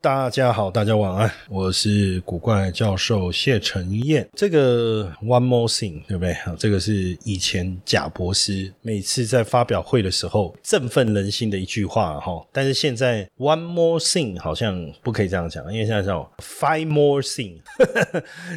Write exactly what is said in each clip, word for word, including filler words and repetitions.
大家好，大家晚安，我是古怪教授谢承彦。这个 one more thing 对不对？这个是以前贾博士每次在发表会的时候振奋人心的一句话，但是现在 one more thing 好像不可以这样讲，因为现在叫 five more thing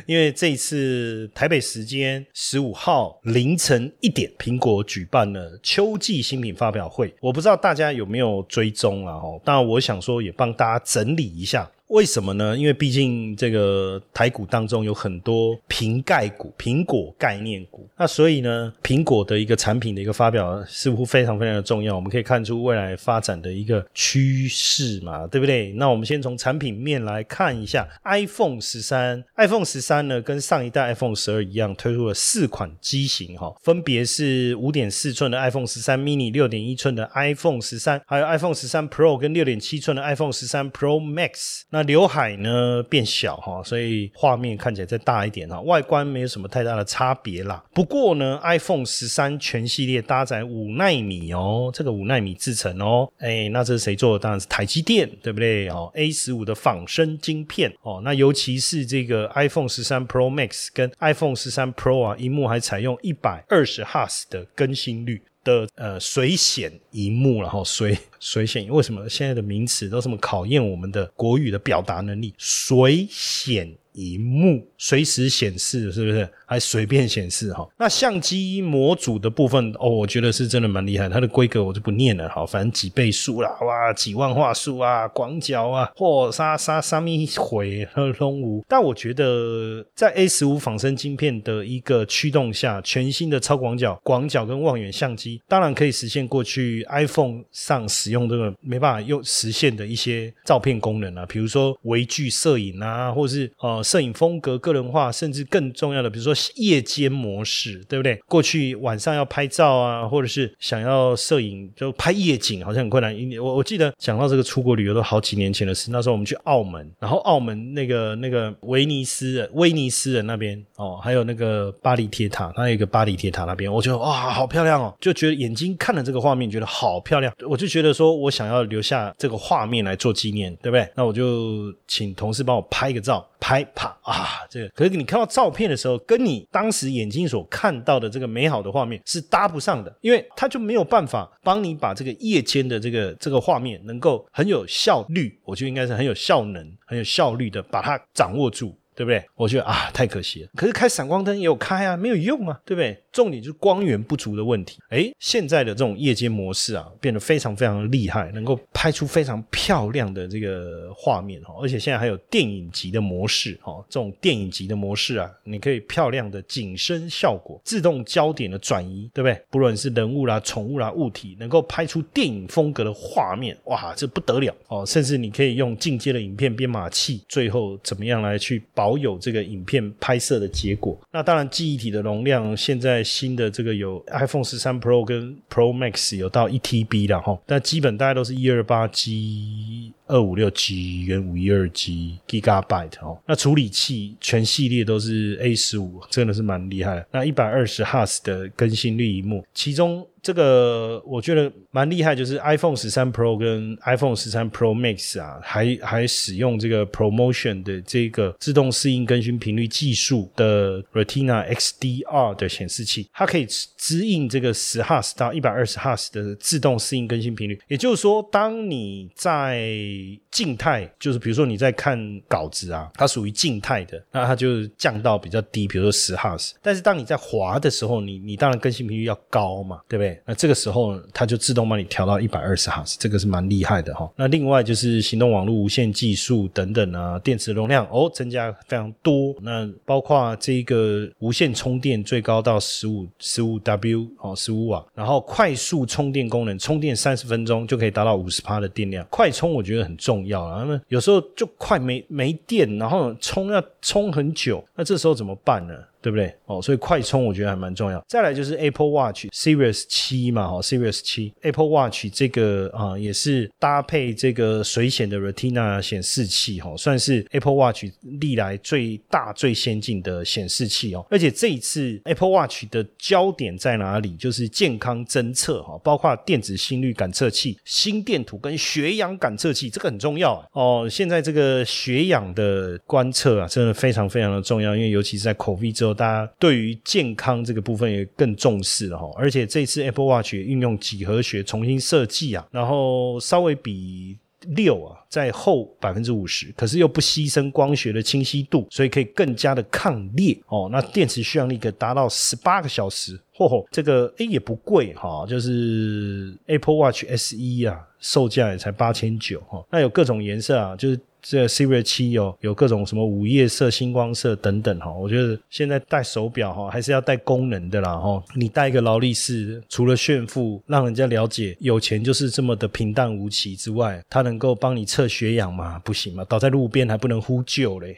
因为这一次台北时间十五号凌晨一点，苹果举办了秋季新品发表会。我不知道大家有没有追踪啊，当然我想说也帮大家整理一下。为什么呢？因为毕竟这个台股当中有很多苹概股、苹果概念股，那所以呢，苹果的一个产品的一个发表似乎非常非常的重要。我们可以看出未来发展的一个趋势嘛，对不对？那我们先从产品面来看一下 iPhone 十三。 iPhone 十三 呢，跟上一代 iPhone 十二 一样，推出了四款机型，分别是 五点四寸的 iPhone 十三 mini， 六点一寸的 iPhone 十三， 还有 iPhone 十三 Pro 跟 六点七寸的 iPhone 十三 Pro Max。那刘海呢变小，所以画面看起来再大一点，外观没有什么太大的差别啦。不过呢 iPhone 十三 全系列搭载五奈米哦，这个五奈米制程哦，哎，那这是谁做的？当然是台积电，对不对？ A 十五 的仿生晶片哦。那尤其是这个 iPhone 十三 Pro Max 跟 iPhone 十三 Pro 啊，萤幕还采用 一百二十赫兹 的更新率的呃水显萤幕，然后水水显，为什么现在的名词都这么考验我们的国语的表达能力？水显萤幕，随时显示，是不是还随便显示哈？那相机模组的部分哦，我觉得是真的蛮厉害，它的规格我就不念了，好，反正几倍数啦，哇，几万画素啊，广角啊，或啥啥啥咪回和龙无。但我觉得在 A 十五 仿生晶片的一个驱动下，全新的超广角、广角跟望远相机，当然可以实现过去 iPhone 上使用这个没办法又实现的一些照片功能啊，比如说微距摄影啊，或是呃。摄影风格、个人化，甚至更重要的比如说夜间模式，对不对？过去晚上要拍照啊，或者是想要摄影就拍夜景好像很困难。 我, 我记得讲到这个出国旅游都好几年前的事，那时候我们去澳门，然后澳门那个那个威尼斯人威尼斯人那边哦，还有那个巴黎铁塔，它有一个巴黎铁塔那边，我觉得哇好漂亮哦，就觉得眼睛看了这个画面觉得好漂亮，我就觉得说我想要留下这个画面来做纪念，对不对？那我就请同事帮我拍个照，拍啪啊，这个可是你看到照片的时候跟你当时眼睛所看到的这个美好的画面是搭不上的，因为它就没有办法帮你把这个夜间的这个这个画面能够很有效率，我觉得应该是很有效能、很有效率的把它掌握住，对不对？我觉得啊太可惜了。可是开闪光灯也有开啊，没有用啊，对不对？重点就是光源不足的问题。诶，现在的这种夜间模式啊变得非常非常厉害，能够拍出非常漂亮的这个画面，而且现在还有电影级的模式，这种电影级的模式啊，你可以漂亮的景深效果、自动焦点的转移，对不对？不论是人物啦、宠物啦、物体，能够拍出电影风格的画面，哇，这不得了哦！甚至你可以用进阶的影片编码器，最后怎么样来去保有这个影片拍摄的结果。那当然记忆体的容量现在新的这个有 iPhone 十三 Pro 跟 Pro Max 有到 一 T B 啦，但基本大概都是 一二八 G、 二五六 G 跟 五一二 G Gigabyte、哦、那处理器全系列都是 A 十五， 真的是蛮厉害的。那 一百二十赫兹 的更新率萤幕，其中这个我觉得蛮厉害，就是 iPhone 十三 Pro 跟 iPhone 十三 Pro Max 啊，还还使用这个 ProMotion 的这个自动适应更新频率技术的 Retina X D R 的显示器，它可以指引这个 十赫兹 到 一百二十赫兹 的自动适应更新频率。也就是说，当你在于静态，就是比如说你在看稿子啊，它属于静态的，那它就降到比较低，比如说十赫兹。但是当你在滑的时候，你你当然更新频率要高嘛，对不对？那这个时候它就自动帮你调到一百二十赫兹，这个是蛮厉害的齁。那另外就是行动网络无线技术等等啊，电池容量哦增加非常多，那包括这个无线充电最高到 十五 十五 W 哦十五瓦，然后快速充电功能，充电三十分钟就可以达到 百分之五十 的电量。快充我觉得很重要啊，那有时候就快没没电，然后充要充很久，那这时候怎么办呢？对不对？哦，所以快充我觉得还蛮重要。再来就是 Apple Watch Series 七嘛，哦 Series 七 Apple Watch 这个啊、呃、也是搭配这个水显的 Retina 显示器哦，算是 Apple Watch 历来最大最先进的显示器哦。而且这一次 Apple Watch 的焦点在哪里？就是健康侦测哈、哦，包括电子心率感测器、心电图跟血氧感测器，这个很重要哦。现在这个血氧的观测啊，真的非常非常的重要，因为尤其是在 COVID 之后，大家对于健康这个部分也更重视了齁。而且这次 Apple Watch 也运用几何学重新设计啊，然后稍微比六啊在后 百分之五十， 可是又不牺牲光学的清晰度，所以可以更加的抗裂哦。那电池续航力可以达到十八个小时，吼吼，这个诶也不贵齁、哦、就是 Apple Watch S E 啊售价也才八千九百、哦、那有各种颜色啊，就是这个 Series 七、哦、有各种什么午夜色、星光色等等、哦、我觉得现在戴手表、哦、还是要戴功能的啦、哦、你戴一个劳力士，除了炫富让人家了解有钱就是这么的平淡无奇之外，它能够帮你测血氧嘛？不行嘛，倒在路边还不能呼救嘞，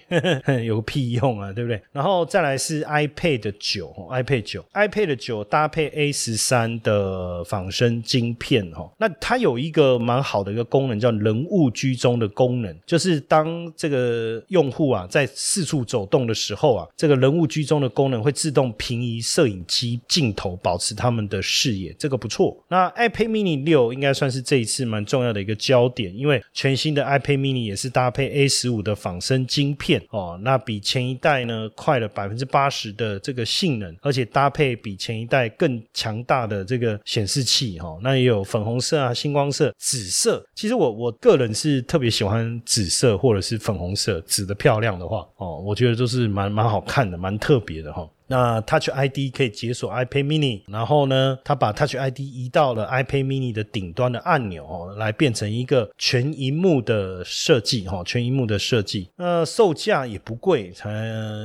有个屁用啊，对不对？然后再来是 iPad 九、哦、iPad 九 iPad 九搭配 A 十三 的仿生晶片、哦、那它有一个蛮好的一个功能叫人物居中的功能，就是当这个用户啊在四处走动的时候啊，这个人物居中的功能会自动平移摄影机镜头，保持他们的视野，这个不错。那 iPad mini 六应该算是这一次蛮重要的一个焦点，因为全新的 iPad mini 也是搭配 A 十五 的仿生晶片哦，那比前一代呢快了 百分之八十 的这个性能，而且搭配比前一代更强大的这个显示器哦，那也有粉红色啊、星光色、紫色，其实我我个人是特别喜欢紫色色或者是粉红色，紫的漂亮的话哦，我觉得都是蛮蛮好看的，蛮特别的哈、哦。那 Touch I D 可以解锁 iPad mini， 然后呢它把 Touch I D 移到了 iPad mini 的顶端的按钮、哦、来变成一个全萤幕的设计、哦、全萤幕的设计。那售价也不贵，才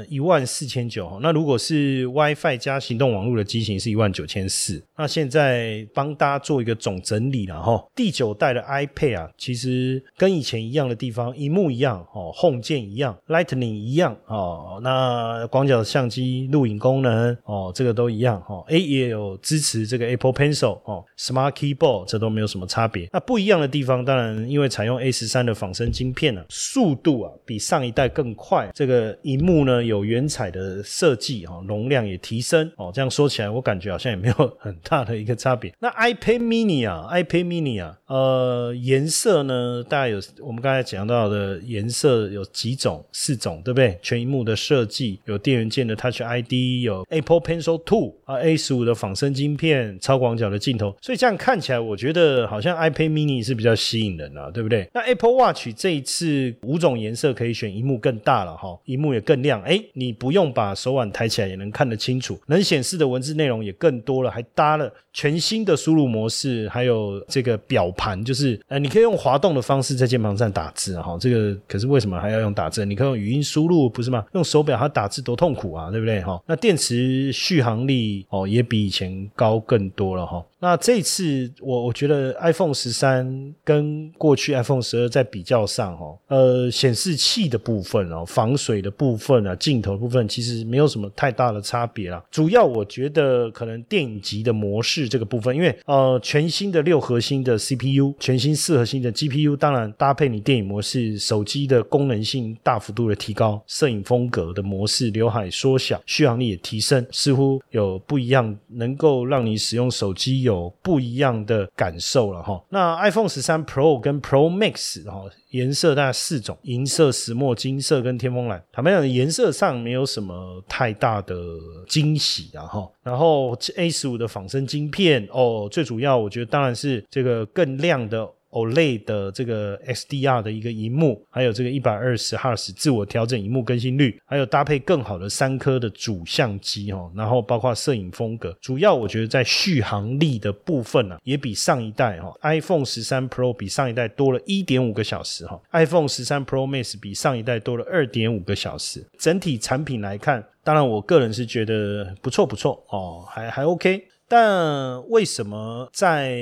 一万四千九百，那如果是 Wi-Fi 加行动网络的机型是一万九千四百。那现在帮大家做一个总整理啦、哦、第九代的 iPad 啊，其实跟以前一样的地方，萤幕一样、哦、Home 键一样， Lightning 一样、哦、那广角相机、录影功能哦，这个都一样哦。A 也有支持这个 Apple Pencil 哦 ，Smart Keyboard 这都没有什么差别。那不一样的地方，当然因为采用 A 十三 的仿生晶片呢、啊，速度啊比上一代更快。这个萤幕呢有原彩的设计哦，容量也提升哦。这样说起来，我感觉好像也没有很大的一个差别。那 iPad Mini 啊 ，iPad Mini 啊，呃，颜色呢，大概有我们刚才讲到的颜色有几种，四种，对不对？全萤幕的设计，有电源键的 Touch I D。有 Apple Pencil 二、啊、A 十五 的仿生晶片，超广角的镜头，所以这样看起来我觉得好像 iPad mini 是比较吸引人啊，对不对？那 Apple Watch 这一次五种颜色可以选，萤幕更大了、哦、萤幕也更亮，诶你不用把手腕抬起来也能看得清楚，能显示的文字内容也更多了，还搭了全新的输入模式，还有这个表盘，就是、呃、你可以用滑动的方式在键盘上打字、哦、这个可是为什么还要用打字？你可以用语音输入不是吗？用手表它打字多痛苦啊，对不对、哦，那电池续航力哦也比以前高更多了哈、哦。那这次我我觉得 iPhone 十三跟过去 iPhone 十二在比较上哦，呃显示器的部分哦、防水的部分啊、镜头的部分其实没有什么太大的差别啦。主要我觉得可能电影级的模式这个部分，因为呃全新的六核心的 C P U， 全新四核心的 G P U， 当然搭配你电影模式，手机的功能性大幅度的提高，摄影风格的模式刘海缩小，续航也提升，似乎有不一样，能够让你使用手机有不一样的感受了哈。那 iPhone 十三 Pro 跟 Pro Max 颜色大概四种，银色、石墨、金色跟天风蓝。坦白讲，颜色上没有什么太大的惊喜啊哈。然后 A 十五 的仿生晶片哦，最主要我觉得当然是这个更亮的 O L E D 的这个 X D R 的一个萤幕，还有这个 一百二十赫兹 自我调整萤幕更新率，还有搭配更好的三颗的主相机、哦、然后包括摄影风格，主要我觉得在续航力的部分、啊、也比上一代、哦、iPhone 十三 Pro 比上一代多了 一点五个小时、哦、iPhone 十三 Pro Max 比上一代多了 二点五个小时，整体产品来看，当然我个人是觉得不错不错、哦、还, 还 OK。但为什么在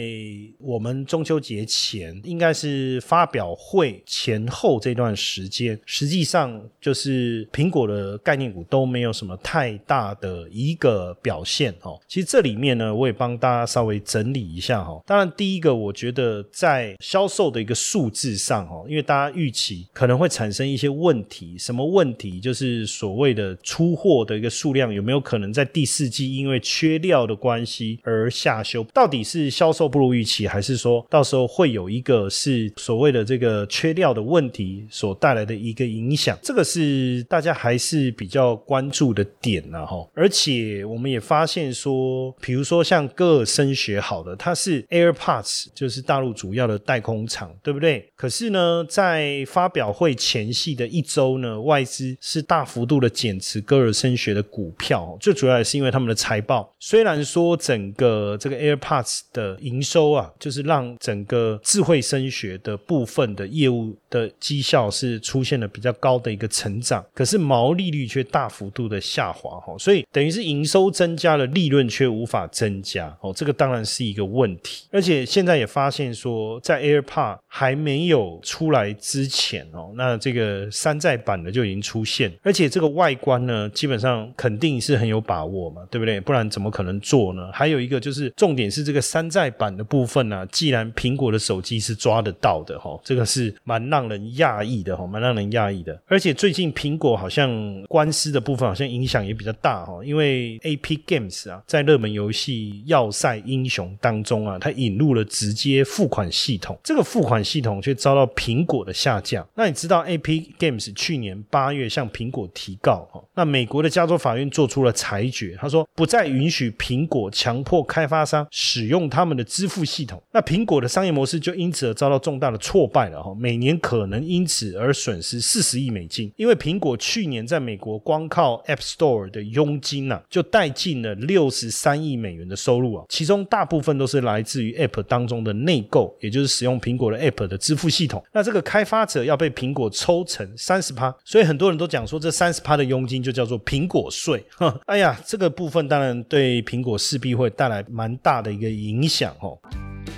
我们中秋节前，应该是发表会前后这段时间，实际上就是苹果的概念股都没有什么太大的一个表现、哦、其实这里面呢，我也帮大家稍微整理一下、哦、当然第一个我觉得在销售的一个数字上、哦、因为大家预期可能会产生一些问题，什么问题？就是所谓的出货的一个数量有没有可能在第四季因为缺料的关系而下修，到底是销售不如预期，还是说到时候会有一个是所谓的这个缺料的问题所带来的一个影响，这个是大家还是比较关注的点啊。而且我们也发现说，比如说像歌尔声学好的，它是 AirPods 就是大陆主要的代工厂，对不对？可是呢，在发表会前夕的一周呢，外资是大幅度的减持歌尔声学的股票，最主要也是因为他们的财报，虽然说整个这个 AirPods 的营收啊，就是让整个智慧声学的部分的业务的绩效是出现了比较高的一个成长，可是毛利率却大幅度的下滑，所以等于是营收增加了，利润却无法增加，这个当然是一个问题。而且现在也发现说，在 AirPods 还没有出来之前，那这个山寨版的就已经出现，而且这个外观呢，基本上肯定是很有把握嘛，对不对？不然怎么可能做呢？还有一个就是重点是这个山寨版的部分啊，既然苹果的手机是抓得到的、哦、这个是蛮让人讶异的、哦、蛮让人讶异的。而且最近苹果好像官司的部分好像影响也比较大、哦、因为 Epic Games 啊，在热门游戏要塞英雄当中啊，它引入了直接付款系统，这个付款系统却遭到苹果的下架。那你知道 Epic Games 去年八月向苹果提告、哦、那美国的加州法院做出了裁决，他说不再允许苹果强迫开发商使用他们的支付系统，那苹果的商业模式就因此而遭到重大的挫败了、哦、每年可能因此而损失四十亿美金，因为苹果去年在美国光靠 App Store 的佣金、啊、就带进了六十三亿美元的收入、啊、其中大部分都是来自于 App 当中的内购，也就是使用苹果的 App 的支付系统，那这个开发者要被苹果抽成 百分之三十， 所以很多人都讲说这 百分之三十 的佣金就叫做苹果税。哎呀，这个部分当然对苹果势必会带来蛮大的一个影响哦。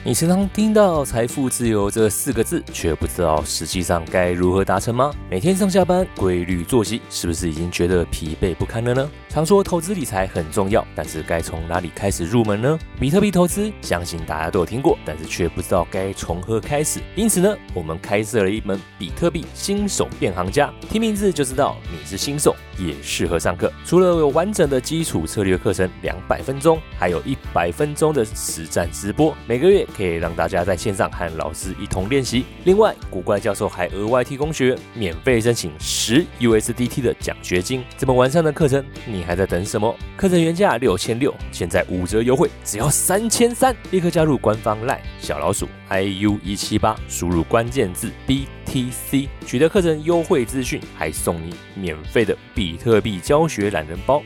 你常常听到财富自由这四个字，却不知道实际上该如何达成吗？每天上下班规律作息，是不是已经觉得疲惫不堪了呢？常说投资理财很重要，但是该从哪里开始入门呢？比特币投资相信大家都有听过，但是却不知道该从何开始。因此呢，我们开设了一门比特币新手变行家，听名字就知道你是新手，也适合上课。除了有完整的基础策略课程两百分钟，还有一百分钟的实战直播，每个月可以让大家在线上和老师一同练习。另外，古怪教授还额外提供学员免费申请十 U S D T 的奖学金。这么完善的课程，你还在等什么？课程原价六千六百，现在五折优惠，只要三千三百。立刻加入官方 LINE 小老鼠 I U 一七八， 输入关键字 B T C， 取得课程优惠资讯，还送你免费的比特币教学懒人包。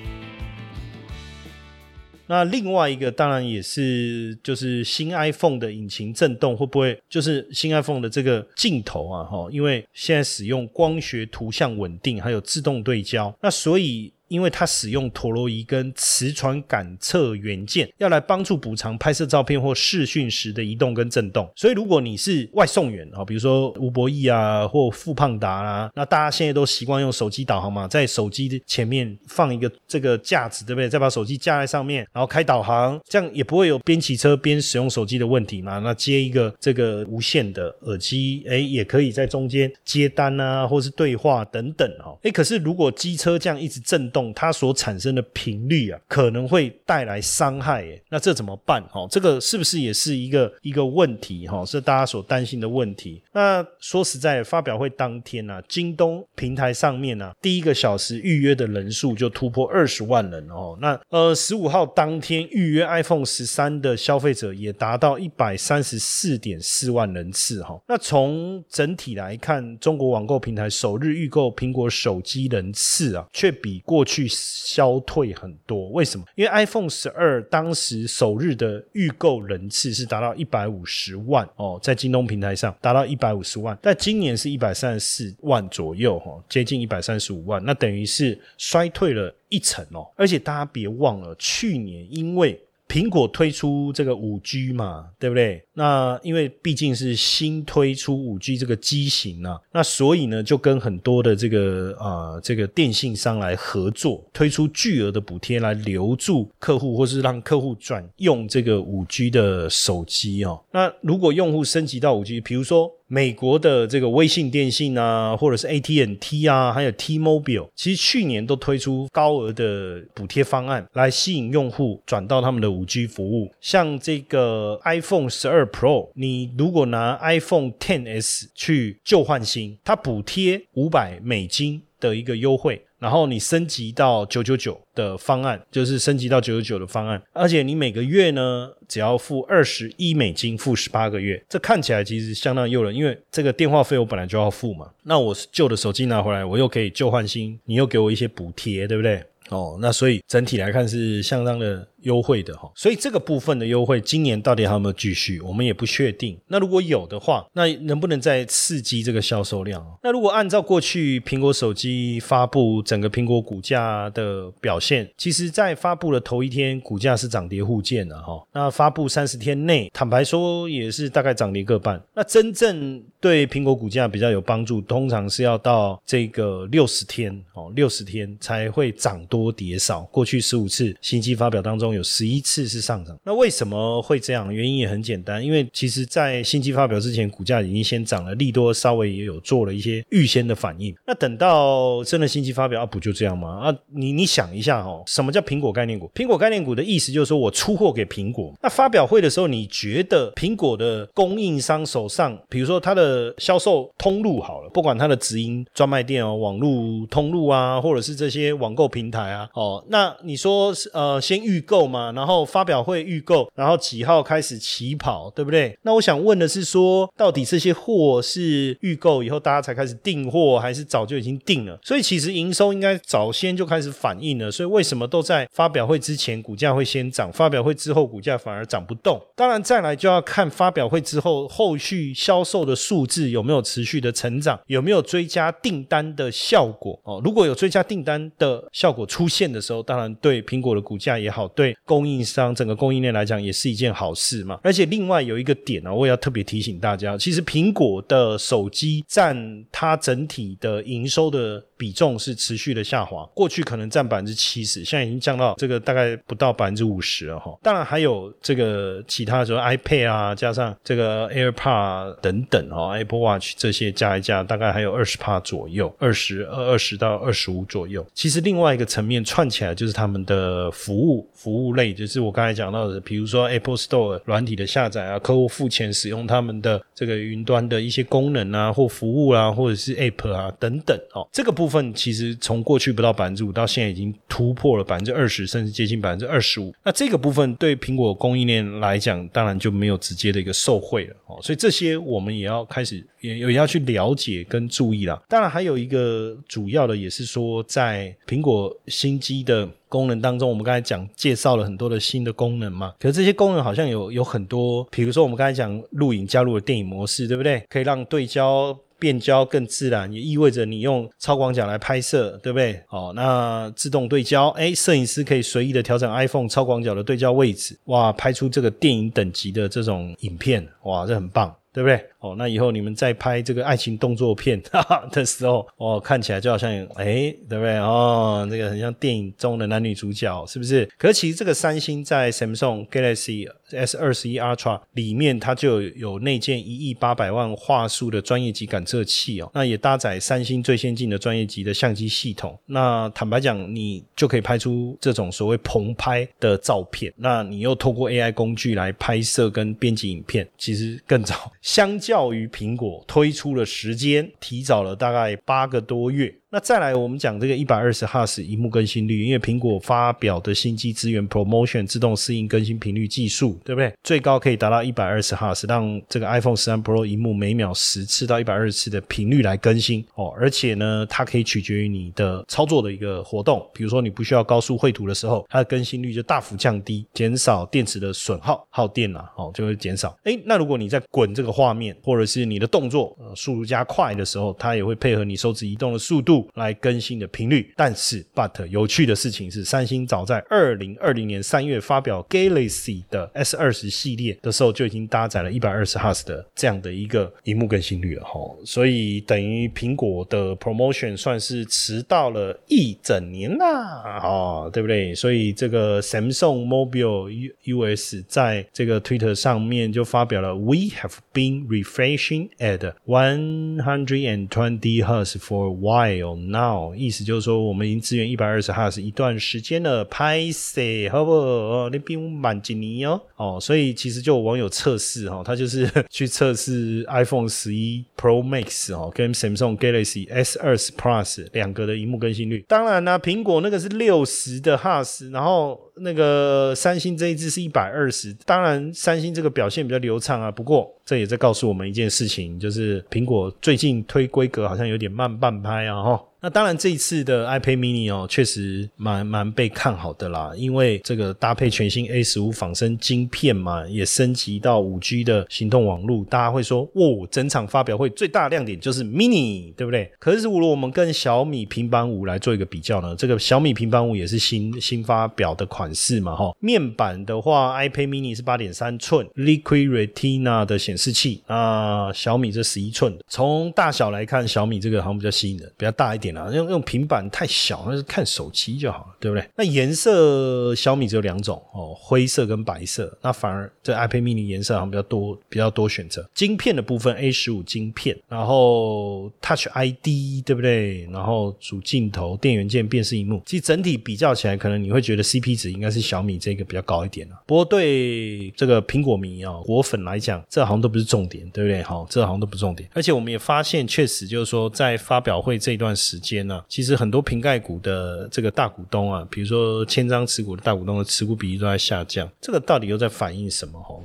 那另外一个当然也是就是新 iPhone 的引擎震动，会不会就是新 iPhone 的这个镜头啊，因为现在使用光学图像稳定还有自动对焦，那所以因为它使用陀螺仪跟磁传感测元件，要来帮助补偿拍摄照片或视讯时的移动跟震动。所以如果你是外送员，比如说吴伯义啊或富胖达啦、啊，那大家现在都习惯用手机导航嘛，在手机前面放一个这个架子，对不对？再把手机架在上面，然后开导航，这样也不会有边骑车边使用手机的问题嘛。那接一个这个无线的耳机，哎，也可以在中间接单啊，或是对话等等。哎，可是如果机车这样一直震动，动它所产生的频率啊，可能会带来伤害耶。那这怎么办？哦，这个是不是也是一个一个问题？哦，是大家所担心的问题。那说实在，发表会当天啊，京东平台上面啊，第一个小时预约的人数就突破二十万人哦。那呃十五号当天预约 iPhone 十三 的消费者也达到 一百三十四点四万人次哦。那从整体来看，中国网购平台首日预购苹果手机人次啊，却比过去消退很多。为什么？因为 iPhone 十二 当时首日的预购人次是达到一百五十万哦，在京东平台上达到一百五十万，但今年是一百三十四万左右哦，接近一百三十五万，那等于是衰退了一成哦。而且大家别忘了，去年因为苹果推出这个 五 G 嘛，对不对？那因为毕竟是新推出 五 G 这个机型啊，那所以呢就跟很多的这个呃这个电信商来合作，推出巨额的补贴来留住客户，或是让客户转用这个 五 G 的手机哦。那如果用户升级到 五 G， 比如说美国的这个微信电信啊，或者是 A T and T 啊，还有 T-Mobile， 其实去年都推出高额的补贴方案来吸引用户转到他们的 五 G 服务。像这个 iPhone 十二 Pro， 你如果拿 iPhone 十 S 去旧换新，它补贴五百美金的一个优惠，然后你升级到九百九十九的方案，就是升级到九百九十九的方案，而且你每个月呢只要付二十一美金，付十八个月，这看起来其实相当诱人，因为这个电话费我本来就要付嘛，那我旧的手机拿回来，我又可以旧换新，你又给我一些补贴，对不对？哦，那所以整体来看是相当的优惠的哈，所以这个部分的优惠今年到底还有没有继续，我们也不确定。那如果有的话，那能不能再刺激这个销售量？那如果按照过去苹果手机发布整个苹果股价的表现，其实在发布的头一天股价是涨跌互见的哈。那发布三十天内，坦白说也是大概涨跌各半。那真正对苹果股价比较有帮助，通常是要到这个六十天哦，六十天才会涨多跌少。过去十五次新机发表当中有十一次是上涨。那为什么会这样？原因也很简单，因为其实在新机发表之前，股价已经先涨了，利多稍微也有做了一些预先的反应。那等到真的新机发表啊，不就这样吗？啊，你你想一下哦，什么叫苹果概念股？苹果概念股的意思就是说我出货给苹果。那发表会的时候，你觉得苹果的供应商手上，比如说它的销售通路好了，不管它的直营专卖店哦，网路通路啊，或者是这些网购平台啊，哦，那你说呃先预购。然后发表会预购，然后几号开始起跑，对不对？那我想问的是说，到底这些货是预购以后大家才开始订货，还是早就已经订了？所以其实营收应该早先就开始反应了，所以为什么都在发表会之前股价会先涨，发表会之后股价反而涨不动？当然再来就要看发表会之后后续销售的数字有没有持续的成长，有没有追加订单的效果哦。如果有追加订单的效果出现的时候，当然对苹果的股价也好，对供应商整个供应链来讲也是一件好事嘛。而且另外有一个点啊，我也要特别提醒大家，其实苹果的手机占它整体的营收的比重是持续的下滑，过去可能占 百分之七十， 现在已经降到这个大概不到 百分之五十 了齁。当然还有这个其他就是 iPad 啊，加上这个 AirPods 啊等等齁， Apple Watch 这些加一加大概还有 百分之二十 左右， 20到25左右。其实另外一个层面串起来就是他们的服务服务服务类，就是我刚才讲到的，比如说 Apple Store 软体的下载啊，客户付钱使用他们的这个云端的一些功能啊，或服务啊，或者是 App 啊等等哦。这个部分其实从过去不到 百分之五 到现在已经突破了 百分之二十， 甚至接近 百分之二十五。 那这个部分对苹果供应链来讲当然就没有直接的一个受惠了哦，所以这些我们也要开始 也, 也要去了解跟注意啦。当然还有一个主要的也是说，在苹果新机的功能当中，我们刚才讲介绍了很多的新的功能嘛，可是这些功能好像有有很多，比如说我们刚才讲录影加入了电影模式，对不对？可以让对焦变焦更自然，也意味着你用超广角来拍摄，对不对？好，那自动对焦，诶，摄影师可以随意的调整 iPhone 超广角的对焦位置，哇，拍出这个电影等级的这种影片，哇，这很棒，对不对？哦，那以后你们在拍这个爱情动作片哈哈的时候，哦，看起来就好像诶，对不对？哦，这个很像电影中的男女主角，是不是？可是其实这个三星在 Samsung Galaxy S 二十一 Ultra 里面它就有内建一亿八百万画素的专业级感测器哦，那也搭载三星最先进的专业级的相机系统，那坦白讲你就可以拍出这种所谓棚拍的照片，那你又透过 A I 工具来拍摄跟编辑影片，其实更早，相较于苹果推出的时间提早了大概八个多月。那再来我们讲这个 一百二十赫兹 萤幕更新率，因为苹果发表的新机支援 ProMotion 自动适应更新频率技术，对不对？最高可以达到 一百二十赫兹， 让这个 iPhone 十三 Pro 萤幕每秒十次到一百二十次的频率来更新哦。而且呢它可以取决于你的操作的一个活动，比如说你不需要高速绘图的时候，它的更新率就大幅降低，减少电池的损耗耗电啦、啊哦、就会减少。诶，那如果你在滚这个画面或者是你的动作、呃、速度加快的时候，它也会配合你手指移动的速度来更新的频率。但是 but 有趣的事情是，三星早在二零二零年三月发表 Galaxy 的 S 二十 系列的时候就已经搭载了 一百二十赫兹 的这样的一个萤幕更新率了、哦、所以等于苹果的 ProMotion 算是迟到了一整年啦、哦、对不对？所以这个 Samsung Mobile U S 在这个 Twitter 上面就发表了 We have been refreshing at one hundred twenty hertz for a while now， 意思就是说我们已经支援 一百二十赫兹 一段时间了，拍摄好不好，你比我慢一年哦哦，所以其实就有网友测试、哦、他就是去测试 iPhone 十一 Pro Max、哦、跟 Samsung Galaxy S 二十 Plus 两个的萤幕更新率，当然啦、啊、苹果那个是六十赫兹，然后那个三星这一支是一百二十，当然三星这个表现比较流畅啊，不过这也在告诉我们一件事情，就是苹果最近推规格好像有点慢半拍啊齁。那当然这一次的 iPad mini 哦，确实蛮蛮被看好的啦，因为这个搭配全新 A 十五 仿生晶片嘛，也升级到 五 G 的行动网络，大家会说喔、哦、整场发表会最大亮点就是 mini， 对不对？可是如果我们跟小米平板五来做一个比较呢，这个小米平板五也是新新发表的款式嘛、哦、面板的话 iPad mini 是 八点三寸 Liquid Retina 的显示器，那小米这十一寸，从大小来看小米这个好像比较吸引人，比较大一点，用用平板太小，那是看手机就好了，对不对？那颜色小米只有两种、哦、灰色跟白色，那反而这 iPad mini 颜色好像比较多比较多选择。晶片的部分 A 十五 晶片，然后 Touch I D， 对不对？然后主镜头、电源键、辨识萤幕，其实整体比较起来可能你会觉得 C P 值应该是小米这个比较高一点、啊、不过对这个苹果迷、哦、果粉来讲这好像都不是重点，对不对、哦、这好像都不是重点。而且我们也发现确实就是说在发表会这一段时间间啊、其实很多瓶盖股的这个大股东啊，比如说千张持股的大股东的持股比例都在下降，这个到底又在反映什么、哦、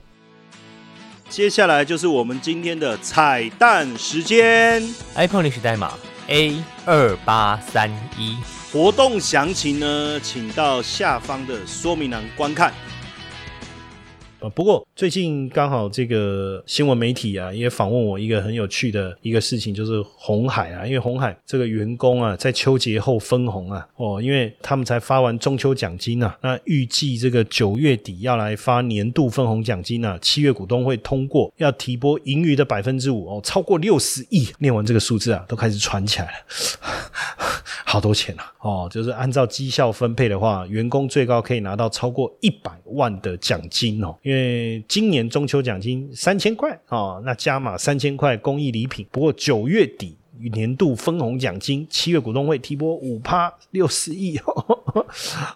接下来就是我们今天的彩蛋时间， iPhone 历史代码 A 二八三一， 活动详情呢请到下方的说明栏观看。不过最近刚好这个新闻媒体啊也访问我一个很有趣的一个事情，就是鸿海啊，因为鸿海这个员工啊在秋节后分红啊哦，因为他们才发完中秋奖金啊，那预计这个九月底要来发年度分红奖金啊，七月股东会通过要提拨盈余的 百分之五 哦，超过六十亿，念完这个数字啊都开始传起来了好多钱啊哦，就是按照绩效分配的话，员工最高可以拿到超过一百万的奖金哦，因为今年中秋奖金三千块啊、哦，那加码三千块公益礼品。不过九月底年度分红奖金，七月股东会提拨 百分之五 六十亿哦，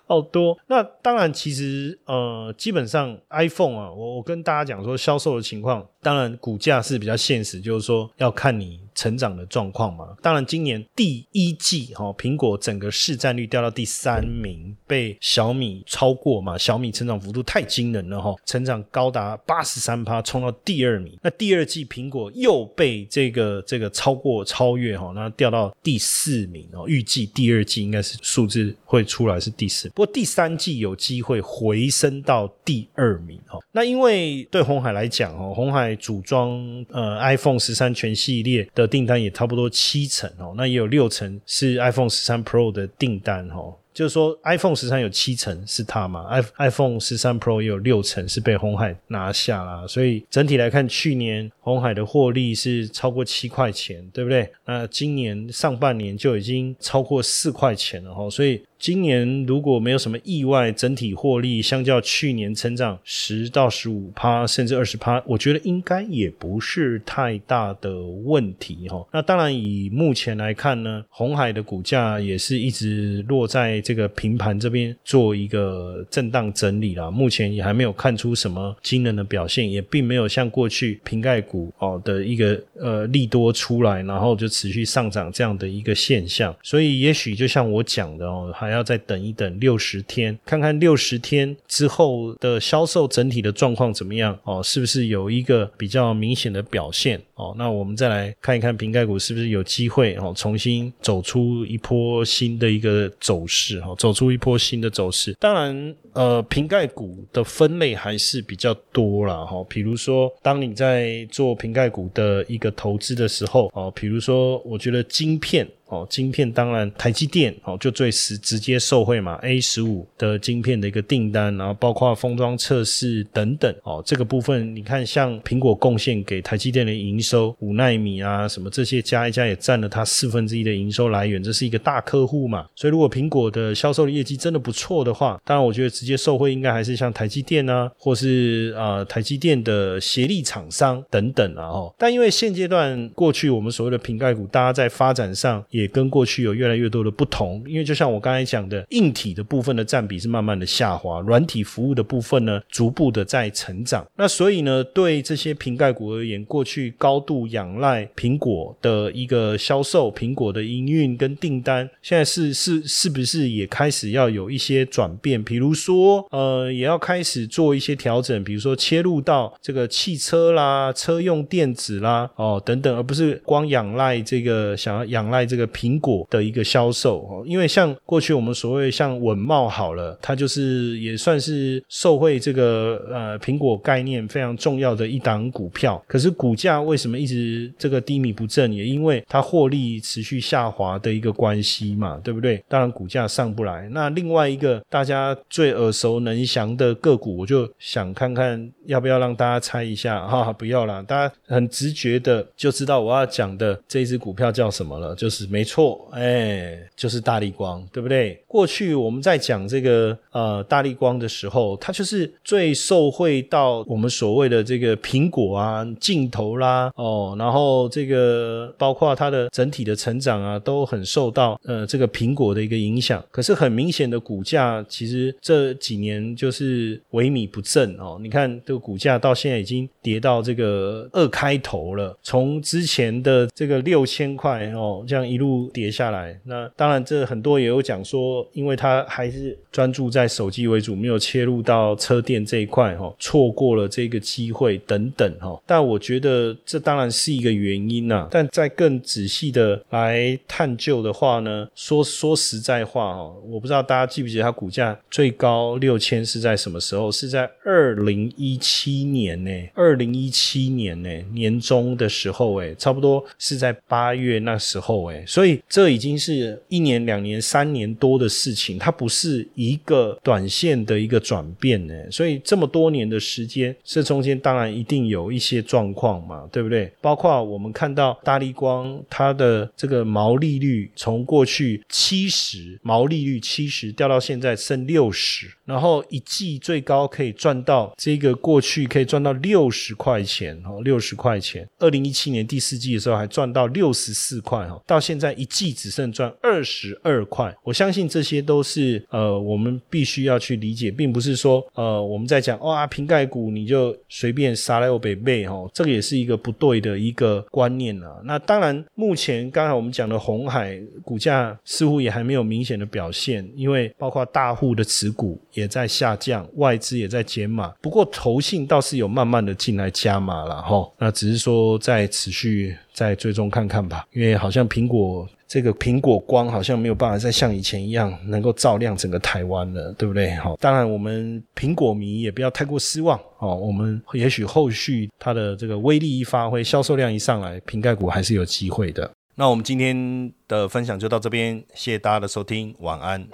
好多。那当然其实呃，基本上 iPhone 啊，我我跟大家讲说销售的情况，当然股价是比较现实，就是说要看你成长的状况嘛。当然今年第一季、哦、苹果整个市占率掉到第三名，被小米超过嘛，小米成长幅度太惊人了、哦、成长高达 百分之八十三 冲到第二名。那第二季苹果又被这个这个超过超越、哦、那掉到第四名、哦、预计第二季应该是数字会出来是第四名，不过第三季有机会回升到第二名、哦、那因为对鸿海来讲、哦、鸿海组装呃 iPhone 十三 全系列的订单也差不多七成、哦、那也有六成是 iPhone 十三 Pro 的订单、哦、就是说 iPhone 十三有七成是它嘛， iPhone 十三 Pro 也有六成是被鸿海拿下啦，所以整体来看去年鸿海的获利是超过七块钱，对不对？那今年上半年就已经超过四块钱了齁，所以今年如果没有什么意外，整体获利相较去年成长十到十五趴 甚至 百分之二十， 我觉得应该也不是太大的问题齁。那当然以目前来看呢，鸿海的股价也是一直落在这个平盘这边做一个震荡整理啦，目前也还没有看出什么惊人的表现，也并没有像过去瓶盖股哦的一个呃利多出来然后就持续上涨这样的一个现象，所以也许就像我讲的哦，还要再等一等六十天，看看六十天之后的销售整体的状况怎么样哦，是不是有一个比较明显的表现哦，那我们再来看一看瓶盖股是不是有机会哦重新走出一波新的一个走势哦，走出一波新的走势。当然呃瓶盖股的分类还是比较多啦哦，比如说当你在做瓶盖股的一个投资的时候哦，比如说我觉得晶片哦，晶片当然台积电哦就最直直接受惠嘛 A 十五 的晶片的一个订单，然后包括封装测试等等哦，这个部分你看像苹果贡献给台积电的营收五奈米啊什么这些加一加也占了它四分之一的营收来源，这是一个大客户嘛，所以如果苹果的销售的业绩真的不错的话，当然我觉得直接受惠应该还是像台积电啊或是呃台积电的协力厂商等等啊哦，但因为现阶段过去我们所谓的瓶盖股大家在发展上也跟过去有越来越多的不同，因为就像我刚才讲的，硬体的部分的占比是慢慢的下滑，软体服务的部分呢逐步的在成长，那所以呢对这些瓶盖股而言，过去高度仰赖苹果的一个销售，苹果的营运跟订单，现在是是是不是也开始要有一些转变，比如说呃也要开始做一些调整，比如说切入到这个汽车啦车用电子啦哦等等，而不是光仰赖这个想要仰赖这个苹果的一个销售，因为像过去我们所谓像稳懋好了，它就是也算是受惠这个呃苹果概念非常重要的一档股票，可是股价为什么一直这个低迷不振，也因为它获利持续下滑的一个关系嘛，对不对？当然股价上不来。那另外一个大家最耳熟能详的个股，我就想看看要不要让大家猜一下啊，不要啦，大家很直觉的就知道我要讲的这一只股票叫什么了，就是没错，哎，就是大立光，对不对？过去我们在讲这个呃大立光的时候，它就是最受惠到我们所谓的这个苹果啊、镜头啦，哦，然后这个包括它的整体的成长啊，都很受到呃这个苹果的一个影响。可是很明显的股价，其实这几年就是萎靡不振哦。你看这个股价到现在已经跌到这个二开头了，从之前的这个六千块哦，这样一。一路跌下来，那当然这很多也有讲说，因为它还是专注在手机为主，没有切入到车电这一块齁，错过了这个机会等等齁，但我觉得这当然是一个原因啊，但再更仔细的来探究的话呢，说说实在话齁，我不知道大家记不记得它股价最高六千是在什么时候，是在二零一七年欸，二零一七年欸，年中的时候欸，差不多是在八月那时候欸，所以这已经是一年两年三年多的事情，它不是一个短线的一个转变呢。所以这么多年的时间，这中间当然一定有一些状况嘛，对不对？包括我们看到大立光它的这个毛利率从过去七十毛利率七十掉到现在剩六十，然后一季最高可以赚到这个过去可以赚到六十块钱六十块钱，二零一七年第四季的时候还赚到六十四块，到现在在一季只剩赚二十二块。我相信这些都是呃我们必须要去理解，并不是说呃我们在讲哇瓶盖股你就随便杀来我北北齁，这个也是一个不对的一个观念啊。那当然目前刚才我们讲的鸿海股价似乎也还没有明显的表现，因为包括大户的持股也在下降，外资也在减码，不过投信倒是有慢慢的进来加码啦齁，那只是说在持续再追踪看看吧，因为好像苹果这个苹果光好像没有办法再像以前一样能够照亮整个台湾了，对不对？好，当然我们苹果迷也不要太过失望哦，我们也许后续它的这个威力一发挥，销售量一上来，瓶盖股还是有机会的。那我们今天的分享就到这边，谢谢大家的收听，晚安。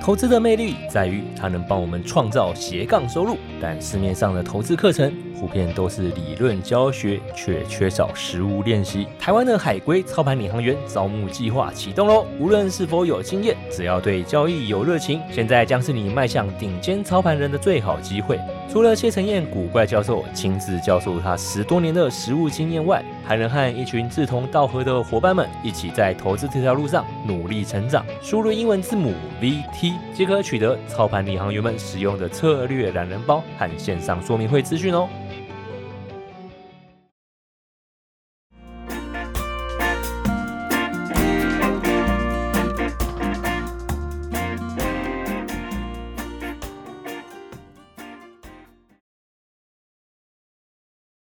投资的魅力在于它能帮我们创造斜杠收入，但市面上的投资课程普遍都是理论教学，却缺少实务练习。台湾的海归操盘领航员招募计划启动喽！无论是否有经验，只要对交易有热情，现在将是你迈向顶尖操盘人的最好机会。除了谢承彦古怪教授亲自教授他十多年的实务经验外，还能和一群志同道合的伙伴们一起在投资这条路上努力成长。输入英文字母 V T 即可取得操盘领航员们使用的策略懒人包和线上说明会资讯哦。